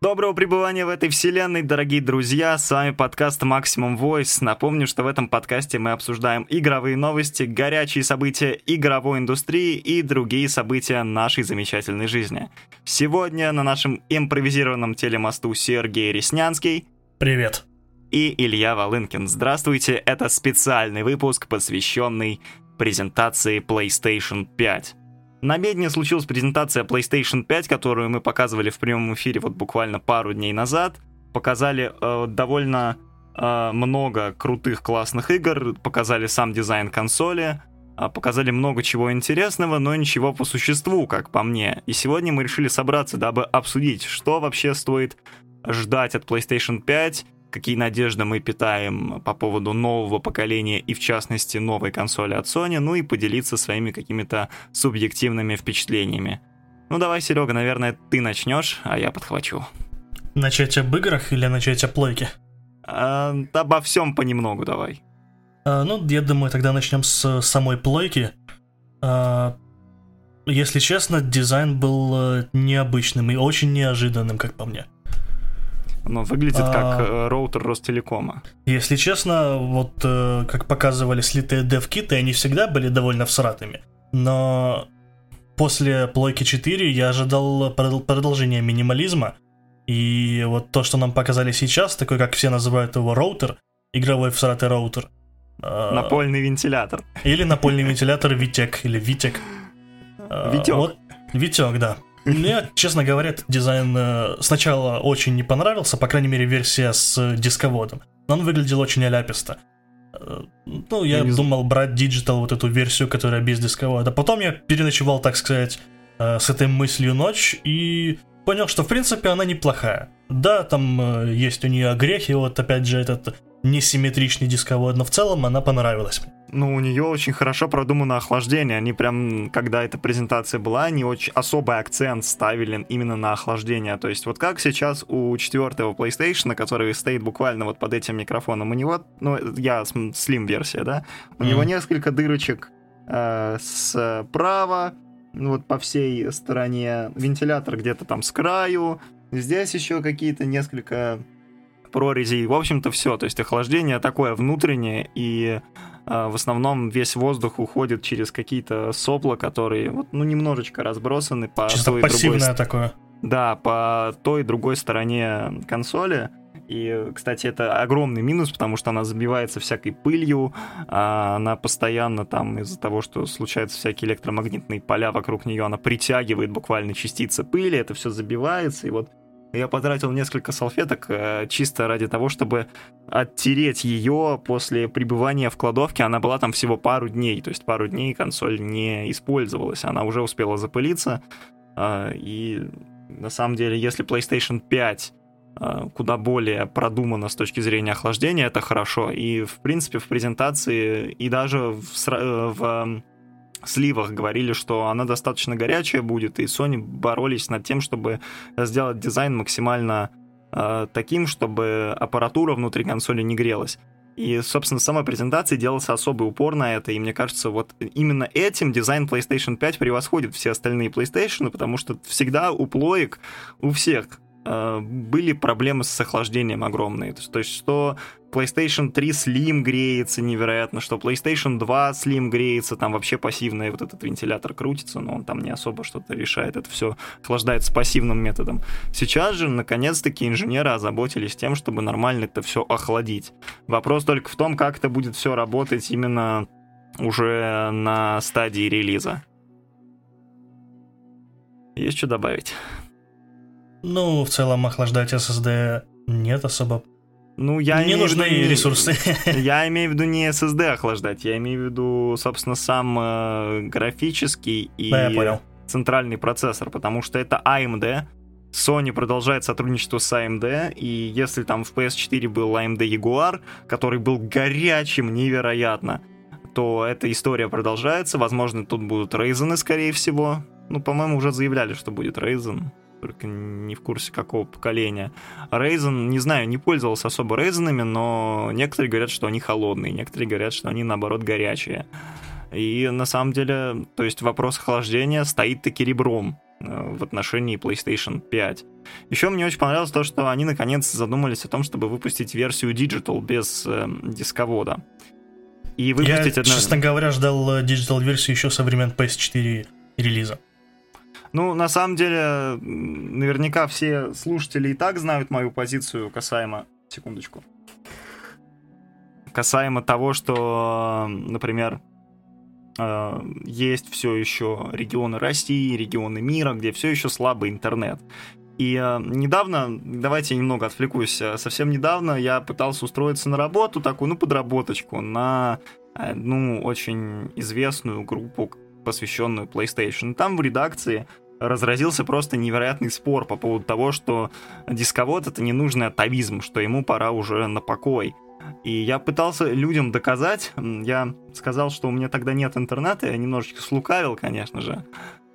Доброго пребывания в этой вселенной, дорогие друзья, с вами подкаст Maximum Voice. Напомню, что в этом подкасте мы обсуждаем игровые новости, горячие события игровой индустрии и другие события нашей замечательной жизни. Сегодня на нашем импровизированном телемосту Сергей Реснянский. Привет. И Илья Волынкин. Здравствуйте, это специальный выпуск, посвященный презентации PlayStation 5. На Медне случилась презентация PlayStation 5, которую мы показывали в прямом эфире вот буквально пару дней назад. Показали довольно много крутых классных игр, показали сам дизайн консоли, показали много чего интересного, но ничего по существу, как по мне. И сегодня мы решили собраться, дабы обсудить, что вообще стоит ждать от PlayStation 5, какие надежды мы питаем по поводу нового поколения и, в частности, новой консоли от Sony, ну и поделиться своими какими-то субъективными впечатлениями. Ну давай, Серега, наверное, ты начнешь, а я подхвачу. Начать об играх или начать о плойке? Обо всем понемногу давай. Я думаю, тогда начнем с самой плойки. Если честно, дизайн был необычным и очень неожиданным, как по мне. Оно выглядит как роутер Ростелекома. Если честно, вот как показывали слитые девкиты, они всегда были довольно всратыми. Но после плойки 4 я ожидал продолжения минимализма. И вот то, что нам показали сейчас, такой, как все называют его, роутер, игровой всратый роутер. Напольный вентилятор. Или напольный вентилятор Витек, или Витек. Витек. Витек, да. Мне, честно говоря, этот дизайн сначала очень не понравился, по крайней мере, версия с дисководом. Он выглядел очень аляписто. Я думал брать диджитал, вот эту версию, которая без дисковода. Потом я переночевал, так сказать, с этой мыслью ночь и понял, что, в принципе, она неплохая. Да, там есть у нее грехи, вот опять же, этот несимметричный дисковод, но в целом она понравилась мне. У нее очень хорошо продумано охлаждение. Они прям, когда эта презентация была, они очень особый акцент ставили именно на охлаждение. То есть вот как сейчас у 4-го PlayStation, который стоит буквально вот под этим микрофоном, у него, я Slim-версия, да? У него несколько дырочек справа, вот по всей стороне, вентилятор где-то там с краю, здесь еще какие-то несколько прорезей. В общем-то все, то есть охлаждение такое внутреннее, и в основном весь воздух уходит через какие-то сопла, которые немножечко разбросаны по чисто той пассивное другой... такое. Да, по той другой стороне консоли. И, кстати, это огромный минус, потому что она забивается всякой пылью, она постоянно там из-за того, что случаются всякие электромагнитные поля вокруг нее, она притягивает буквально частицы пыли, это все забивается, и вот я потратил несколько салфеток чисто ради того, чтобы оттереть ее после пребывания в кладовке. Она была там всего пару дней, то есть пару дней консоль не использовалась, она уже успела запылиться. И на самом деле, если PlayStation 5 куда более продумано с точки зрения охлаждения, это хорошо. И, в принципе, в презентации и даже в сливах говорили, что она достаточно горячая будет, и Sony боролись над тем, чтобы сделать дизайн максимально таким, чтобы аппаратура внутри консоли не грелась. И, собственно, в самой презентации делался особый упор на это, и мне кажется, вот именно этим дизайн PlayStation 5 превосходит все остальные PlayStation, потому что всегда у плоек, у всех, были проблемы с охлаждением огромные. То есть, что PlayStation 3 Slim греется невероятно, что PlayStation 2 Slim греется, там вообще пассивный вот этот вентилятор крутится, но он там не особо что-то решает, это все охлаждается пассивным методом. Сейчас же, наконец-таки, инженеры озаботились тем, чтобы нормально это все охладить. Вопрос только в том, как это будет все работать именно уже на стадии релиза. Есть что добавить? В целом охлаждать SSD нет особо. Не нужны ресурсы. Я имею в виду не SSD охлаждать, я имею в виду, собственно, сам графический и центральный процессор, потому что это AMD. Sony продолжает сотрудничество с AMD, и если там в PS4 был AMD Jaguar, который был горячим невероятно, то эта история продолжается. Возможно, тут будут Ryzen, скорее всего. По-моему, уже заявляли, что будет Ryzen. Только не в курсе, какого поколения. Ryzen, не знаю, не пользовался особо Ryzen'ами, но некоторые говорят, что они холодные, некоторые говорят, что они, наоборот, горячие. И на самом деле, то есть вопрос охлаждения стоит таки ребром. в отношении PlayStation 5. Еще мне очень понравилось то, что они наконец задумались о том, чтобы выпустить версию Digital без дисковода. И выпустить я, честно говоря, ждал Digital-версию еще со времен PS4 релиза. Ну, на самом деле, наверняка все слушатели и так знают мою позицию касаемо... Секундочку. Касаемо того, что, например, есть все еще регионы России, регионы мира, где все еще слабый интернет. И недавно, давайте я немного отвлекусь, совсем недавно я пытался устроиться на работу, такую, ну, подработочку, на одну очень известную группу, посвященную PlayStation. Там в редакции разразился просто невероятный спор по поводу того, что дисковод — это ненужный атовизм, что ему пора уже на покой. И я пытался людям доказать, я сказал, что у меня тогда нет интернета, я немножечко слукавил, конечно же,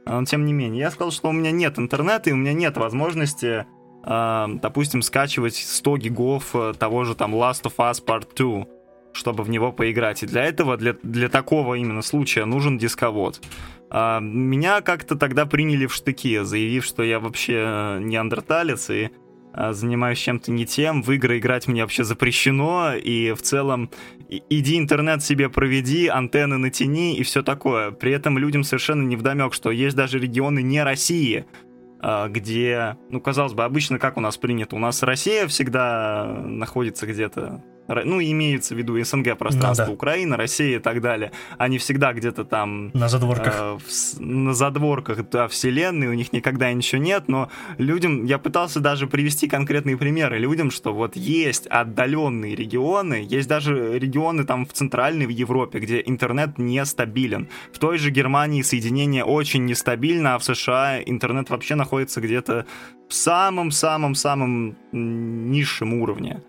но тем не менее, я сказал, что у меня нет интернета и у меня нет возможности, допустим, скачивать 100 гигов того же там Last of Us Part II, чтобы в него поиграть. И для этого, для такого именно случая нужен дисковод. Меня как-то тогда приняли в штыки, заявив, что я вообще неандерталец и занимаюсь чем-то не тем, в игры играть мне вообще запрещено, и в целом иди интернет себе проведи, антенны натяни и все такое. При этом людям совершенно невдомек, что есть даже регионы не России, где, ну, казалось бы, обычно как у нас принято, у нас Россия всегда находится где-то, ну, имеется в виду СНГ пространство, ну, да. Украина, Россия и так далее. Они всегда где-то там... На задворках. На задворках, да, вселенной, у них никогда ничего нет, но людям... Я пытался даже привести конкретные примеры людям, что вот есть отдаленные регионы, есть даже регионы там в Центральной, в Европе, где интернет нестабилен. В той же Германии соединение очень нестабильно, а в США интернет вообще находится где-то в самом-самом-самом низшем уровне.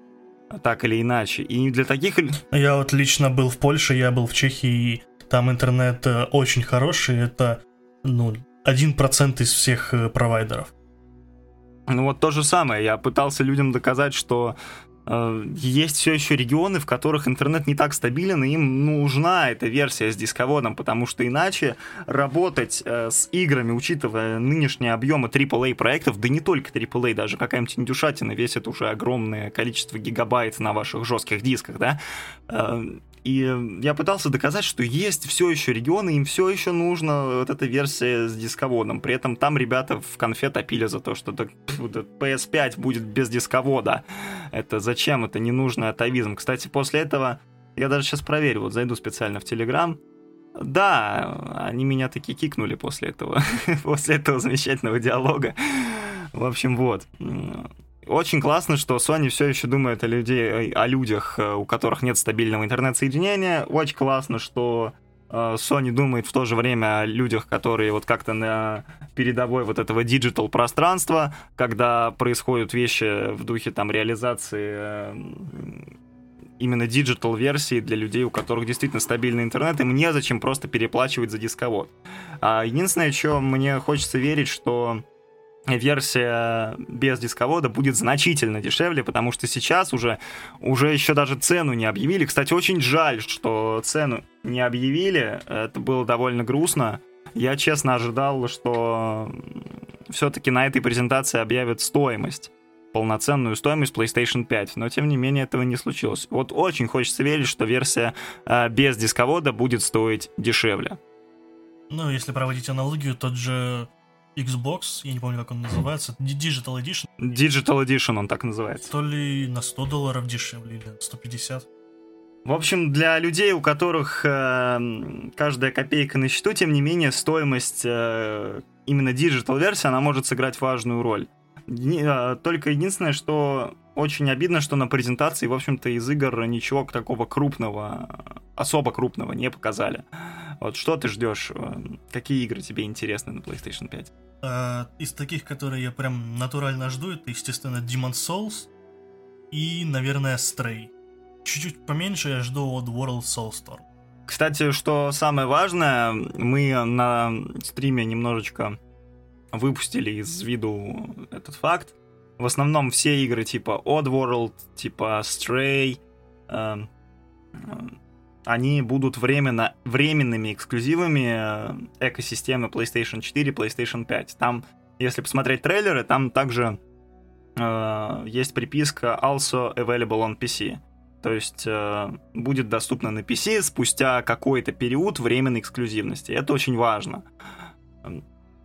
Так или иначе. И для таких... Я вот лично был в Польше, я был в Чехии, и там интернет очень хороший, это, ну, 1% из всех провайдеров. Ну вот то же самое, я пытался людям доказать, что есть все еще регионы, в которых интернет не так стабилен, и им нужна эта версия с дисководом, потому что иначе работать с играми, учитывая нынешние объемы AAA проектов, да не только AAA, даже какая-нибудь индюшатина весит уже огромное количество гигабайт на ваших жестких дисках, да, и я пытался доказать, что есть все еще регионы, им все еще нужна вот эта версия с дисководом. При этом там ребята в конфе топили за то, что PS5 будет без дисковода. Это зачем? Это ненужный атовизм. Кстати, после этого я даже сейчас проверю, вот зайду специально в Telegram. Да, они меня таки кикнули после этого, после этого замечательного диалога. В общем, вот. Очень классно, что Sony все еще думает о людях, у которых нет стабильного интернет-соединения. Очень классно, что Sony думает в то же время о людях, которые вот как-то на передовой вот этого диджитал-пространства, когда происходят вещи в духе там реализации... именно диджитал-версии для людей, у которых действительно стабильный интернет, им незачем просто переплачивать за дисковод. Единственное, что мне хочется верить, что... версия без дисковода будет значительно дешевле, потому что сейчас уже еще даже цену не объявили. Кстати, очень жаль, что цену не объявили. Это было довольно грустно. Я честно ожидал, что все-таки на этой презентации объявят стоимость, полноценную стоимость PlayStation 5, но тем не менее этого не случилось. Вот очень хочется верить, что версия без дисковода будет стоить дешевле. Ну, если проводить аналогию, тот же Xbox, я не помню, как он называется, Digital Edition. Digital Edition он так называется. То ли на $100 дешевле, или 150. В общем, для людей, у которых каждая копейка на счету, тем не менее, стоимость именно Digital версии, она может сыграть важную роль. Только единственное, что очень обидно, что на презентации, в общем-то, из игр ничего такого крупного, особо крупного не показали. Вот что ты ждешь? Какие игры тебе интересны на PlayStation 5? Из таких, которые я прям натурально жду, это, естественно, Demon's Souls и, наверное, Stray. Чуть-чуть поменьше я жду Oddworld World Soulstorm. Кстати, что самое важное, мы на стриме немножечко выпустили из виду этот факт. В основном все игры типа Oddworld, типа Stray, они будут временными эксклюзивами экосистемы PlayStation 4 и PlayStation 5. Там, если посмотреть трейлеры, там также есть приписка «Also available on PC». То есть будет доступно на PC спустя какой-то период временной эксклюзивности. Это очень важно.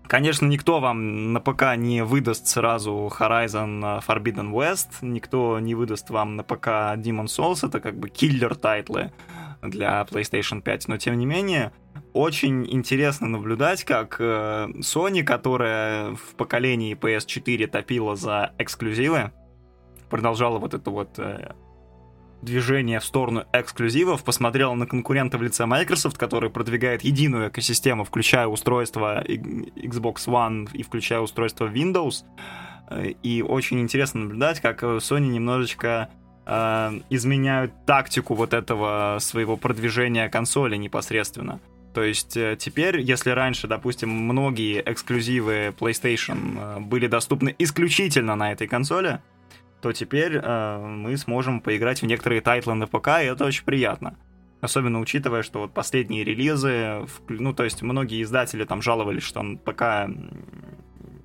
Конечно, никто вам на ПК не выдаст сразу Horizon Forbidden West, никто не выдаст вам на ПК Demon's Souls, это как бы киллер-тайтлы для PlayStation 5, но тем не менее, очень интересно наблюдать, как Sony, которая в поколении PS4 топила за эксклюзивы, продолжала вот это вот движение в сторону эксклюзивов, посмотрела на конкурента в лице Microsoft, который продвигает единую экосистему, включая устройство Xbox One и включая устройство Windows. И очень интересно наблюдать, как Sony немножечко изменяют тактику вот этого своего продвижения консоли непосредственно. То есть теперь, если раньше, допустим, многие эксклюзивы PlayStation были доступны исключительно на этой консоли, то теперь мы сможем поиграть в некоторые тайтлы на ПК, и это очень приятно. Особенно учитывая, что вот последние релизы, ну, то есть многие издатели там жаловались, что он ПК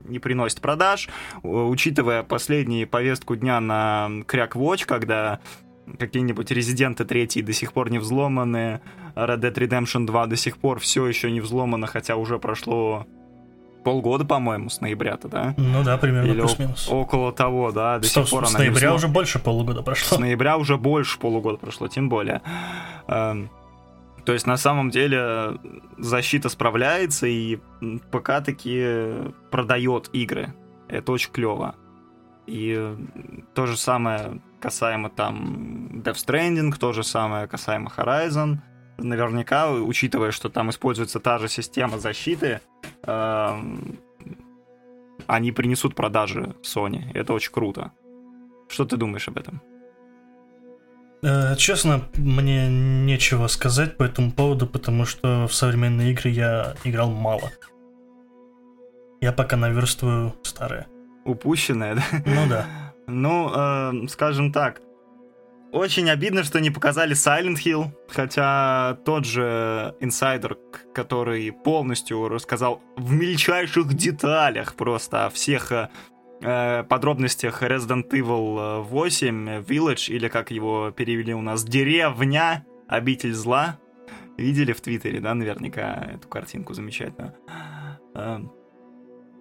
не приносит продаж. Учитывая последнюю повестку дня на Crack Watch, когда какие-нибудь Резиденты 3 до сих пор не взломаны, Red Dead Redemption 2 до сих пор все еще не взломано, хотя уже прошло... полгода, по-моему, с ноября-то, да? Ну да, примерно, или плюс-минус. Около того, да, до сих пор. С ноября уже больше полугода прошло. С ноября уже больше полугода прошло, тем более. То есть, на самом деле, защита справляется, и ПК таки продает игры. Это очень клево. И то же самое касаемо там Death Stranding, то же самое касаемо Horizon. Наверняка, учитывая, что там используется та же система защиты, они принесут продажи Sony. Это очень круто. Что ты думаешь об этом? Честно, мне нечего сказать по этому поводу, потому что в современные игры я играл мало. Я пока наверстываю старые. Упущенные, да? Ну да. Ну, скажем так, очень обидно, что не показали Silent Hill, хотя тот же инсайдер, который полностью рассказал в мельчайших деталях просто о всех подробностях Resident Evil 8, Village, или как его перевели у нас, деревня, обитель зла. Видели в Твиттере, да, наверняка, эту картинку замечательно.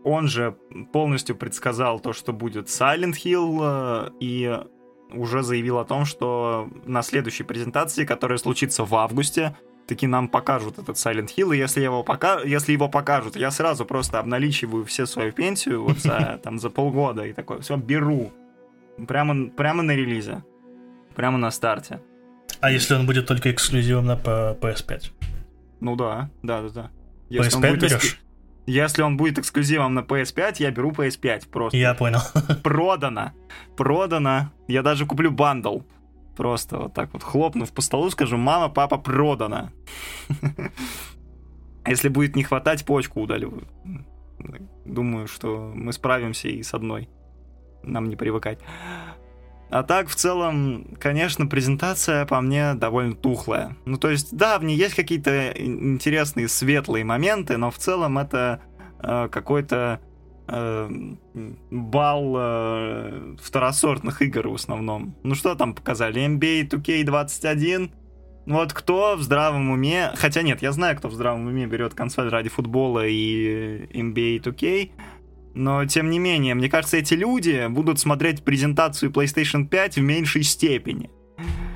Он же полностью предсказал то, что будет Silent Hill, и уже заявил о том, что на следующей презентации, которая случится в августе, таки нам покажут этот Silent Hill, и если его покажут, я сразу просто обналичиваю все свою пенсию вот за полгода и такое, все, беру. Прямо на релизе. Прямо на старте. А если он будет только эксклюзивом на PS5? Ну да. Если PS5 берешь? Если он будет эксклюзивом на PS5, я беру PS5 просто. Я понял. Продано. Я даже куплю бандл. Просто вот так вот хлопнув по столу, скажу: мама, папа, продано. Если будет не хватать, почку удаливаю. Думаю, что мы справимся и с одной. Нам не привыкать. А так, в целом, конечно, презентация по мне довольно тухлая. Ну, то есть, да, в ней есть какие-то интересные светлые моменты, но в целом это какой-то бал второсортных игр в основном. Ну, что там показали? NBA 2K21? Вот кто в здравом уме... Хотя нет, я знаю, кто в здравом уме берет консоль ради футбола и NBA 2K. Но, тем не менее, мне кажется, эти люди будут смотреть презентацию PlayStation 5 в меньшей степени.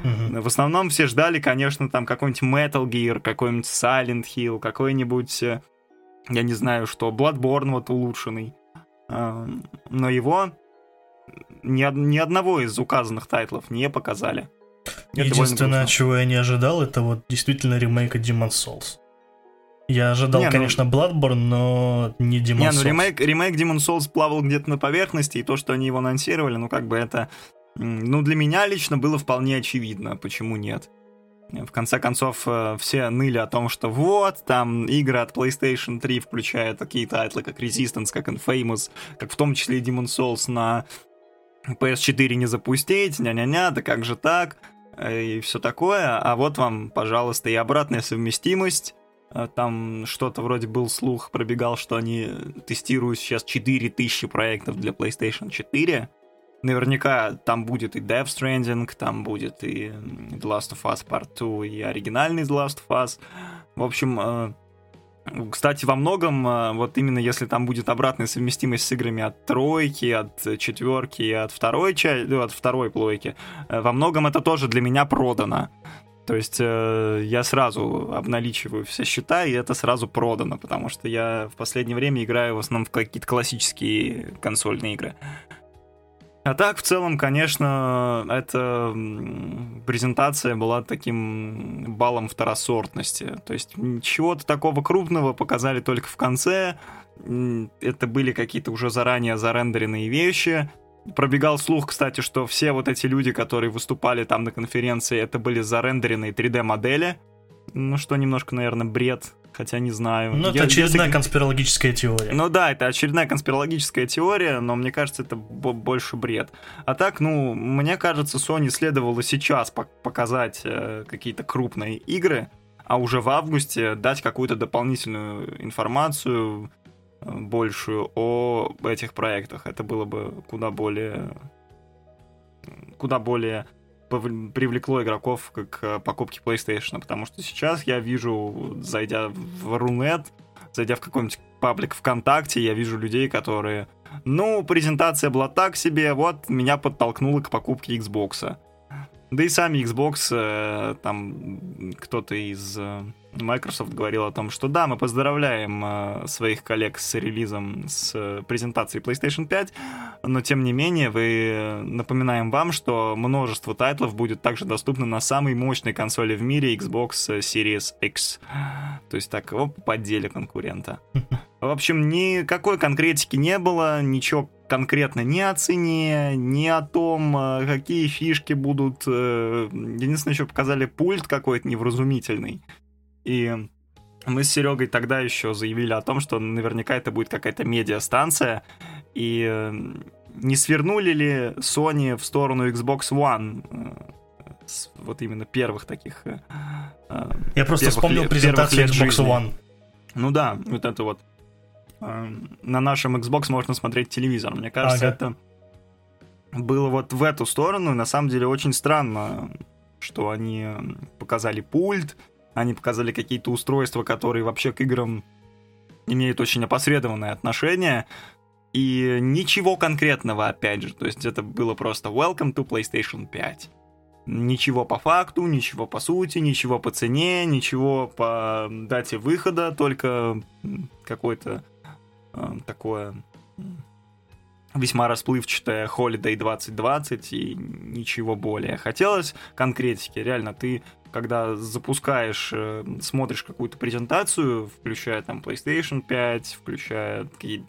Mm-hmm. В основном все ждали, конечно, там какой-нибудь Metal Gear, какой-нибудь Silent Hill, какой-нибудь, я не знаю что, Bloodborne вот улучшенный. Но его ни одного из указанных тайтлов не показали. Единственное, чего я не ожидал, это вот действительно ремейка Demon's Souls. Я ожидал, конечно, Bloodborne, но не Demon's Souls. Ремейк Demon's Souls плавал где-то на поверхности, и то, что они его анонсировали, ну, как бы это... Ну, для меня лично было вполне очевидно, почему нет. В конце концов, все ныли о том, что вот, там игры от PlayStation 3 включают такие тайтлы, как Resistance, как Infamous, как в том числе и Demon's Souls на PS4 не запустить, да как же так... и все такое, а вот вам, пожалуйста, и обратная совместимость. Там что-то вроде был слух, пробегал, что они тестируют сейчас 4000 проектов для PlayStation 4. Наверняка там будет и Death Stranding, там будет и Last of Us Part II, и оригинальный Last of Us. В общем, кстати, во многом, вот именно если там будет обратная совместимость с играми от тройки, от четверки и от второй плойки, во многом это тоже для меня продано. То есть я сразу обналичиваю все счета, и это сразу продано, потому что я в последнее время играю в основном в какие-то классические консольные игры. А так, в целом, конечно, эта презентация была таким баллом второсортности. То есть чего-то такого крупного показали только в конце. Это были какие-то уже заранее зарендеренные вещи. Пробегал слух, кстати, что все вот эти люди, которые выступали там на конференции, это были зарендеренные 3D-модели. Ну, что немножко, наверное, бред, хотя не знаю. Ну, это очередная конспирологическая теория. Ну да, это очередная конспирологическая теория, но мне кажется, это больше бред. А так, ну, мне кажется, Sony следовало сейчас показать какие-то крупные игры, а уже в августе дать какую-то дополнительную информацию большую о этих проектах. Это было бы куда более привлекло игроков к покупке PlayStation, потому что сейчас я вижу, зайдя в Рунет, зайдя в какой-нибудь паблик ВКонтакте, я вижу людей, которые, ну, презентация была так себе, вот меня подтолкнуло к покупке Xbox. Да и сами Xbox, там кто-то из Microsoft говорил о том, что да, мы поздравляем своих коллег с релизом, с презентацией PlayStation 5, но тем не менее мы напоминаем вам, что множество тайтлов будет также доступно на самой мощной консоли в мире Xbox Series X. То есть так, оп, поддели конкурента. В общем, никакой конкретики не было, ничего конкретно ни о цене, ни о том, какие фишки будут. Единственное, еще показали пульт какой-то невразумительный. И мы с Серегой тогда еще заявили о том, что наверняка это будет какая-то медиастанция. И не свернули ли Sony в сторону Xbox One? Вот именно первых таких... Я просто вспомнил презентацию Xbox One. Ну да, вот это вот. На нашем Xbox можно смотреть телевизор. Мне кажется, это было вот в эту сторону. И на самом деле очень странно, что они показали пульт. Они показали какие-то устройства, которые вообще к играм имеют очень опосредованное отношение. И ничего конкретного, опять же. То есть это было просто «Welcome to PlayStation 5». Ничего по факту, ничего по сути, ничего по цене, ничего по дате выхода. только какое-то такое весьма расплывчатое «Holiday 2020» и ничего более. Хотелось конкретики. Реально, ты... когда запускаешь, смотришь какую-то презентацию, включая там PlayStation 5, включая какие-то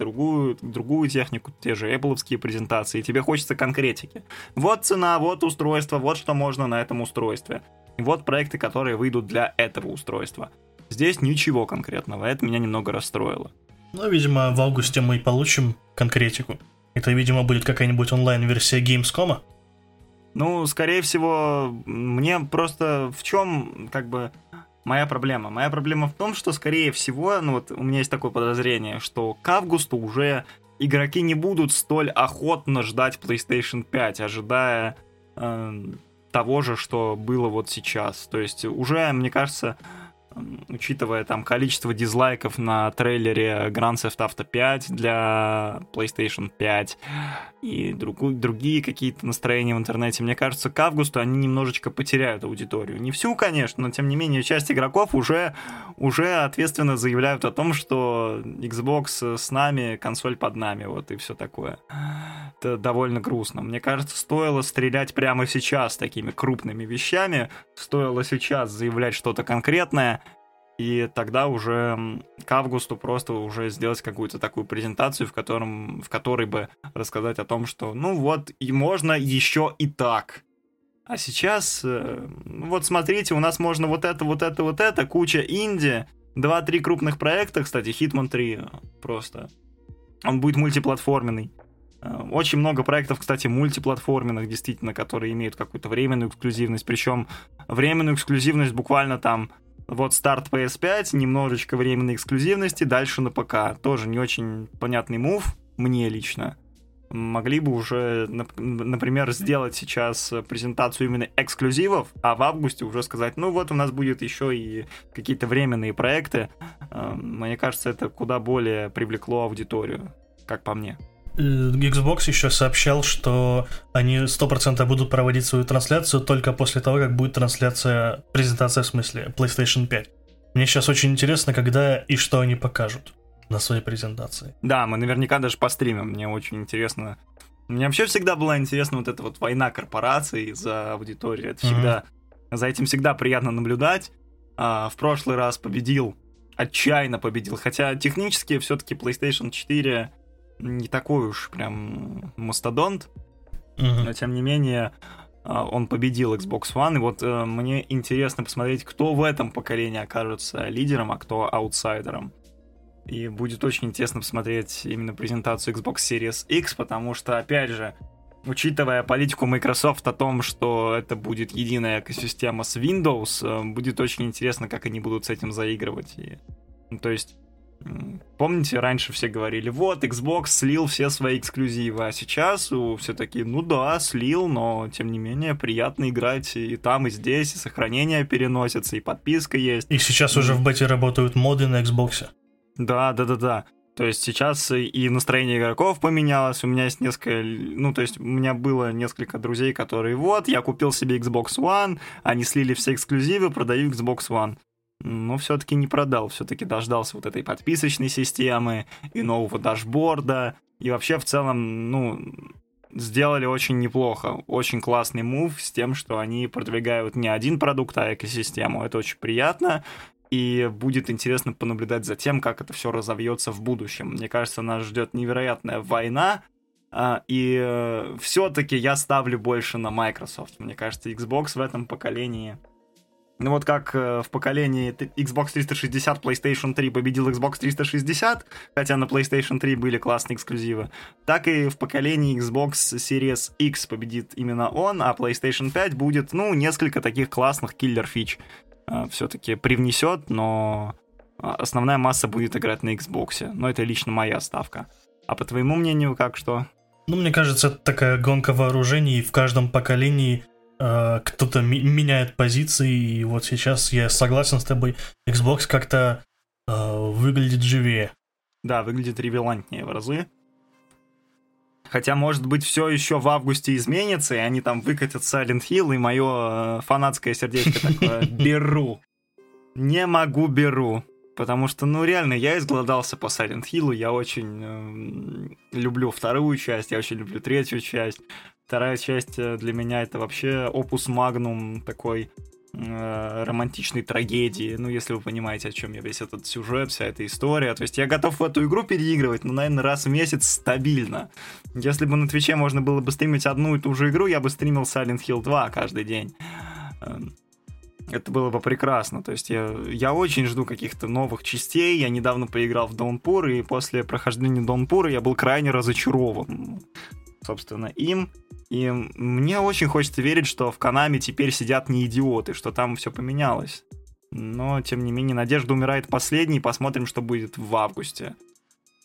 другую технику, те же Apple-овские презентации, тебе хочется конкретики. Вот цена, вот устройство, вот что можно на этом устройстве. И вот проекты, которые выйдут для этого устройства. Здесь ничего конкретного, это меня немного расстроило. Ну, видимо, в августе мы получим конкретику. Это, видимо, будет какая-нибудь онлайн-версия Gamescom-а. Ну, скорее всего, мне просто в чем, как бы, моя проблема? Моя проблема в том, что, скорее всего, ну вот у меня есть такое подозрение, что к августу уже игроки не будут столь охотно ждать PlayStation 5, ожидая того же, что было вот сейчас. То есть уже, мне кажется, учитывая там количество дизлайков на трейлере Grand Theft Auto 5 для PlayStation 5 и другие какие-то настроения в интернете, мне кажется, к августу они немножечко потеряют аудиторию. Не всю, конечно, но тем не менее часть игроков уже ответственно заявляют о том, что Xbox с нами, консоль под нами, вот и все такое. Это довольно грустно. Мне кажется, стоило стрелять прямо сейчас такими крупными вещами, стоило сейчас заявлять что-то конкретное, и тогда уже к августу просто уже сделать какую-то такую презентацию, в которой бы рассказать о том, что ну вот, и можно еще и так. А сейчас, вот смотрите, у нас можно вот это, куча инди, 2-3 крупных проекта, кстати, Hitman 3 просто. Он будет мультиплатформенный. Очень много проектов, кстати, мультиплатформенных, действительно, которые имеют какую-то временную эксклюзивность, причем временную эксклюзивность буквально там, вот старт PS5, немножечко временной эксклюзивности, дальше на ПК. Тоже не очень понятный мув, мне лично. Могли бы уже, например, сделать сейчас презентацию именно эксклюзивов, а в августе уже сказать, ну вот у нас будет еще и какие-то временные проекты. Мне кажется, это куда более привлекло аудиторию, как по мне. Xbox еще сообщал, что они 100% будут проводить свою трансляцию только после того, как будет трансляция, презентация в смысле, PlayStation 5. Мне сейчас очень интересно, когда и что они покажут на своей презентации. Да, мы наверняка даже по стримам, мне очень интересно. Мне вообще всегда была интересна вот эта вот война корпораций за аудиторию. Это всегда, за этим всегда приятно наблюдать. В прошлый раз победил, отчаянно победил, хотя технически все-таки PlayStation 4... не такой уж прям мастодонт, но тем не менее он победил Xbox One, и вот мне интересно посмотреть, кто в этом поколении окажется лидером, а кто аутсайдером. И будет очень интересно посмотреть именно презентацию Xbox Series X, потому что, опять же, учитывая политику Microsoft о том, что это будет единая экосистема с Windows, будет очень интересно, как они будут с этим заигрывать. И, ну, то есть... Помните, раньше все говорили, вот, Xbox слил все свои эксклюзивы, а сейчас все такие, ну да, слил, но тем не менее приятно играть и там, и здесь, и сохранения переносятся, и подписка есть. И сейчас уже в бете работают моды на Xbox. Да. То есть сейчас и настроение игроков поменялось, у меня есть несколько, ну то есть у меня было несколько друзей, которые вот, я купил себе Xbox One, они слили все эксклюзивы, продаю Xbox One. Но все-таки не продал, все-таки дождался вот этой подписочной системы и нового дашборда. И вообще в целом, ну, сделали очень неплохо. Очень классный мув с тем, что они продвигают не один продукт, а экосистему. Это очень приятно. И будет интересно понаблюдать за тем, как это все разовьется в будущем. Мне кажется, нас ждет невероятная война. И все-таки я ставлю больше на Microsoft. Мне кажется, Xbox в этом поколении... Ну вот как в поколении Xbox 360, PlayStation 3 победил Xbox 360, хотя на PlayStation 3 были классные эксклюзивы, так и в поколении Xbox Series X победит именно он, а PlayStation 5 будет, ну, несколько таких классных киллер-фич. Все-таки привнесет, но основная масса будет играть на Xbox. Но это лично моя ставка. А по твоему мнению, как что? Ну, мне кажется, это такая гонка вооружений, и в каждом поколении... кто-то меняет позиции, и вот сейчас я согласен с тобой, Xbox как-то выглядит живее. Да, выглядит релевантнее в разы. Хотя, может быть, все еще в августе изменится, и они там выкатят Silent Hill, и мое фанатское сердечко такое беру. Не могу, беру. Потому что, ну, реально, я изголодался по Silent Hill, я очень люблю вторую часть, я очень люблю третью часть. Вторая часть для меня это вообще опус магнум такой романтичной трагедии. Ну, если вы понимаете, о чем я, весь этот сюжет, вся эта история. То есть я готов в эту игру переигрывать, но, наверное, раз в месяц стабильно. Если бы на Твиче можно было бы стримить одну и ту же игру, я бы стримил Silent Hill 2 каждый день. Это было бы прекрасно. То есть я очень жду каких-то новых частей. Я недавно поиграл в Даунпур, и после прохождения Даунпура я был крайне разочарован, собственно, им. И мне очень хочется верить, что в Konami теперь сидят не идиоты, что там все поменялось. Но, тем не менее, надежда умирает последней. Посмотрим, что будет в августе.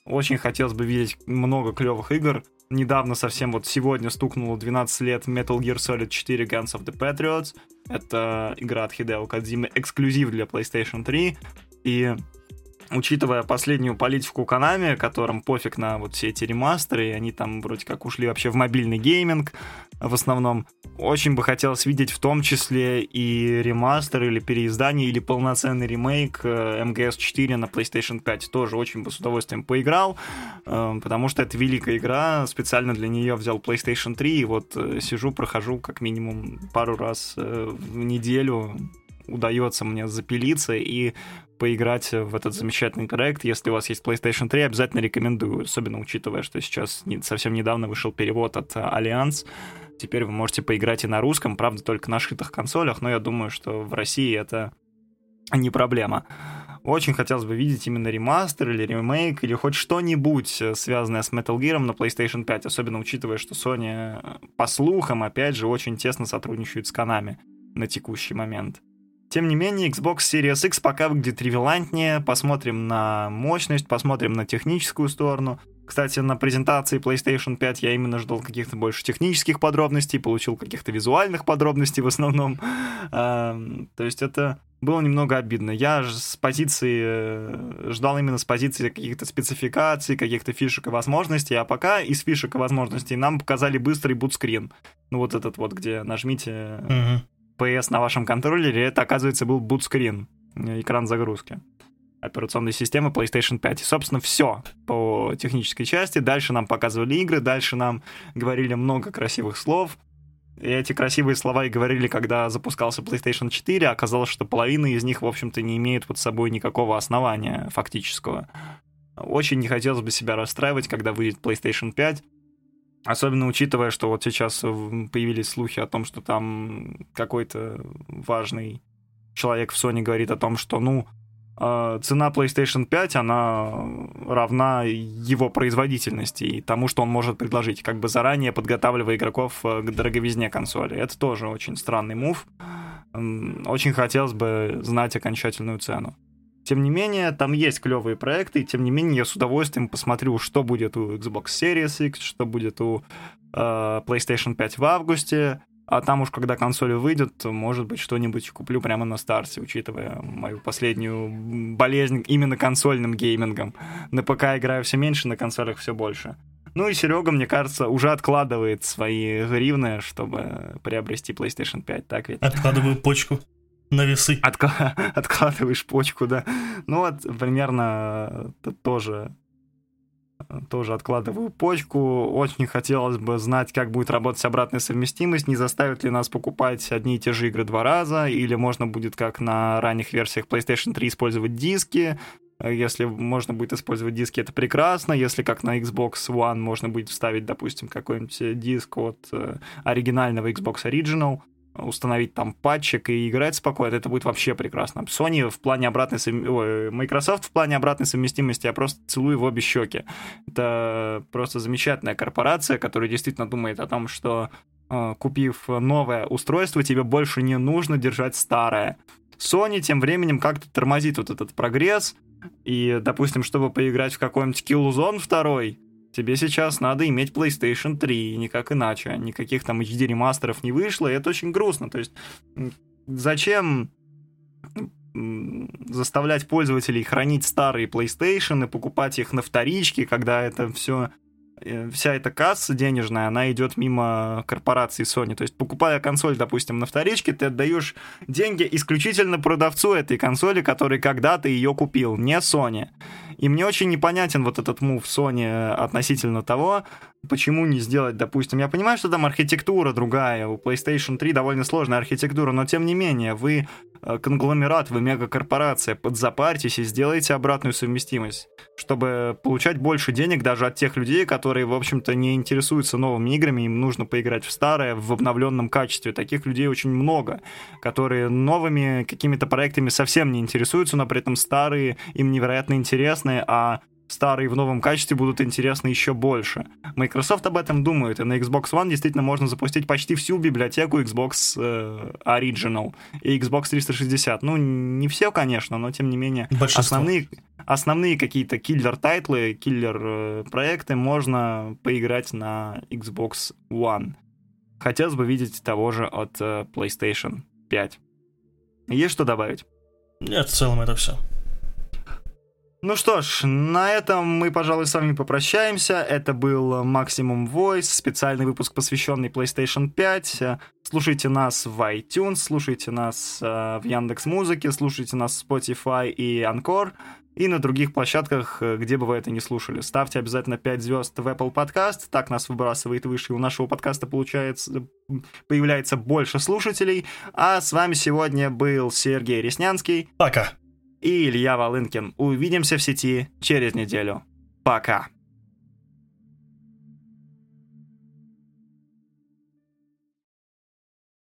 Очень хотелось бы видеть много клевых игр. Недавно совсем, вот сегодня стукнуло 12 лет Metal Gear Solid 4 Guns of the Patriots. Это игра от Hideo Kojima, эксклюзив для PlayStation 3. И... учитывая последнюю политику Konami, которым пофиг на вот все эти ремастеры, и они там вроде как ушли вообще в мобильный гейминг в основном, очень бы хотелось видеть в том числе и ремастер, или переиздание, или полноценный ремейк MGS4 на PlayStation 5. Тоже очень бы с удовольствием поиграл, потому что это великая игра, специально для нее взял PlayStation 3, и вот сижу, прохожу как минимум пару раз в неделю, удается мне запилиться и поиграть в этот замечательный проект. Если у вас есть PlayStation 3, обязательно рекомендую, особенно учитывая, что сейчас совсем недавно вышел перевод от Alliance. Теперь вы можете поиграть и на русском, правда, только на шитых консолях, но я думаю, что в России это не проблема. Очень хотелось бы видеть именно ремастер или ремейк, или хоть что-нибудь, связанное с Metal Gear на PlayStation 5, особенно учитывая, что Sony, по слухам, опять же, очень тесно сотрудничает с Konami на текущий момент. Тем не менее, Xbox Series X пока выглядит релевантнее. Посмотрим на мощность, посмотрим на техническую сторону. Кстати, на презентации PlayStation 5 я именно ждал каких-то больше технических подробностей, получил каких-то визуальных подробностей в основном. То есть это было немного обидно. Я же с позиции ждал именно с позиции каких-то спецификаций, каких-то фишек и возможностей, а пока из фишек и возможностей нам показали быстрый бутскрин. Ну вот этот вот, где нажмите... PS на вашем контроллере, это, оказывается, был бутскрин, экран загрузки операционной системы PlayStation 5. И, собственно, все по технической части. Дальше нам показывали игры, дальше нам говорили много красивых слов. И эти красивые слова и говорили, когда запускался PlayStation 4, оказалось, что половина из них, в общем-то, не имеет под собой никакого основания фактического. Очень не хотелось бы себя расстраивать, когда выйдет PlayStation 5. Особенно учитывая, что вот сейчас появились слухи о том, что там какой-то важный человек в Sony говорит о том, что, ну, цена PlayStation 5, она равна его производительности и тому, что он может предложить, как бы заранее подготавливая игроков к дороговизне консоли. Это тоже очень странный мув. Очень хотелось бы знать окончательную цену. Тем не менее, там есть клевые проекты, и тем не менее я с удовольствием посмотрю, что будет у Xbox Series X, что будет у PlayStation 5 в августе, а там уж когда консоль выйдет, может быть, что-нибудь куплю прямо на старте, учитывая мою последнюю болезнь именно консольным геймингом. На ПК играю все меньше, на консолях все больше. Ну и Серега, мне кажется, уже откладывает свои гривны, чтобы приобрести PlayStation 5, так ведь? Откладываю почку. На весы. Откладываешь почку, да. Ну вот, примерно тоже откладываю почку. Очень хотелось бы знать, как будет работать обратная совместимость, не заставит ли нас покупать одни и те же игры два раза, или можно будет, как на ранних версиях PlayStation 3, использовать диски. Если можно будет использовать диски, это прекрасно. Если, как на Xbox One, можно будет вставить, допустим, какой-нибудь диск от оригинального Xbox Original, установить там патчик и играть спокойно, это будет вообще прекрасно. Sony в плане обратной Microsoft в плане обратной совместимости, я просто целую в обе щеки. Это просто замечательная корпорация, которая действительно думает о том, что купив новое устройство, тебе больше не нужно держать старое. Sony тем временем как-то тормозит вот этот прогресс, и, допустим, чтобы поиграть в какой-нибудь Killzone 2, тебе сейчас надо иметь PlayStation 3, и никак иначе. Никаких там HD-ремастеров не вышло, и это очень грустно. То есть зачем заставлять пользователей хранить старые PlayStation и покупать их на вторичке, когда это все... Вся эта касса денежная, она идет мимо корпорации Sony. То есть, покупая консоль, допустим, на вторичке, ты отдаешь деньги исключительно продавцу этой консоли, который когда-то ее купил, не Sony. И мне очень непонятен вот этот мув Sony относительно того, почему не сделать, допустим... Я понимаю, что там архитектура другая, у PlayStation 3 довольно сложная архитектура, но тем не менее, вы конгломерат, вы мегакорпорация, подзапарьтесь и сделайте обратную совместимость, чтобы получать больше денег даже от тех людей, которые, в общем-то, не интересуются новыми играми, им нужно поиграть в старое, в обновленном качестве. Таких людей очень много, которые новыми какими-то проектами совсем не интересуются, но при этом старые им невероятно интересны, а старые в новом качестве будут интересны еще больше. Microsoft об этом думает, и на Xbox One действительно можно запустить почти всю библиотеку Xbox Original и Xbox 360. Ну, не все, конечно, но тем не менее основные какие-то киллер-тайтлы, киллер-проекты можно поиграть на Xbox One. Хотелось бы видеть того же от PlayStation 5. Есть что добавить? Нет, в целом это все. Ну что ж, на этом мы, пожалуй, с вами попрощаемся. Это был Maximum Voice, специальный выпуск, посвященный PlayStation 5. Слушайте нас в iTunes, слушайте нас в Яндекс.Музыке, слушайте нас в Spotify и Anchor, и на других площадках, где бы вы это ни слушали. Ставьте обязательно 5 звезд в Apple Podcast, так нас выбрасывает выше, и у нашего подкаста появляется больше слушателей. А с вами сегодня был Сергей Реснянский. Пока! И Илья Волынкин. Увидимся в сети через неделю. Пока.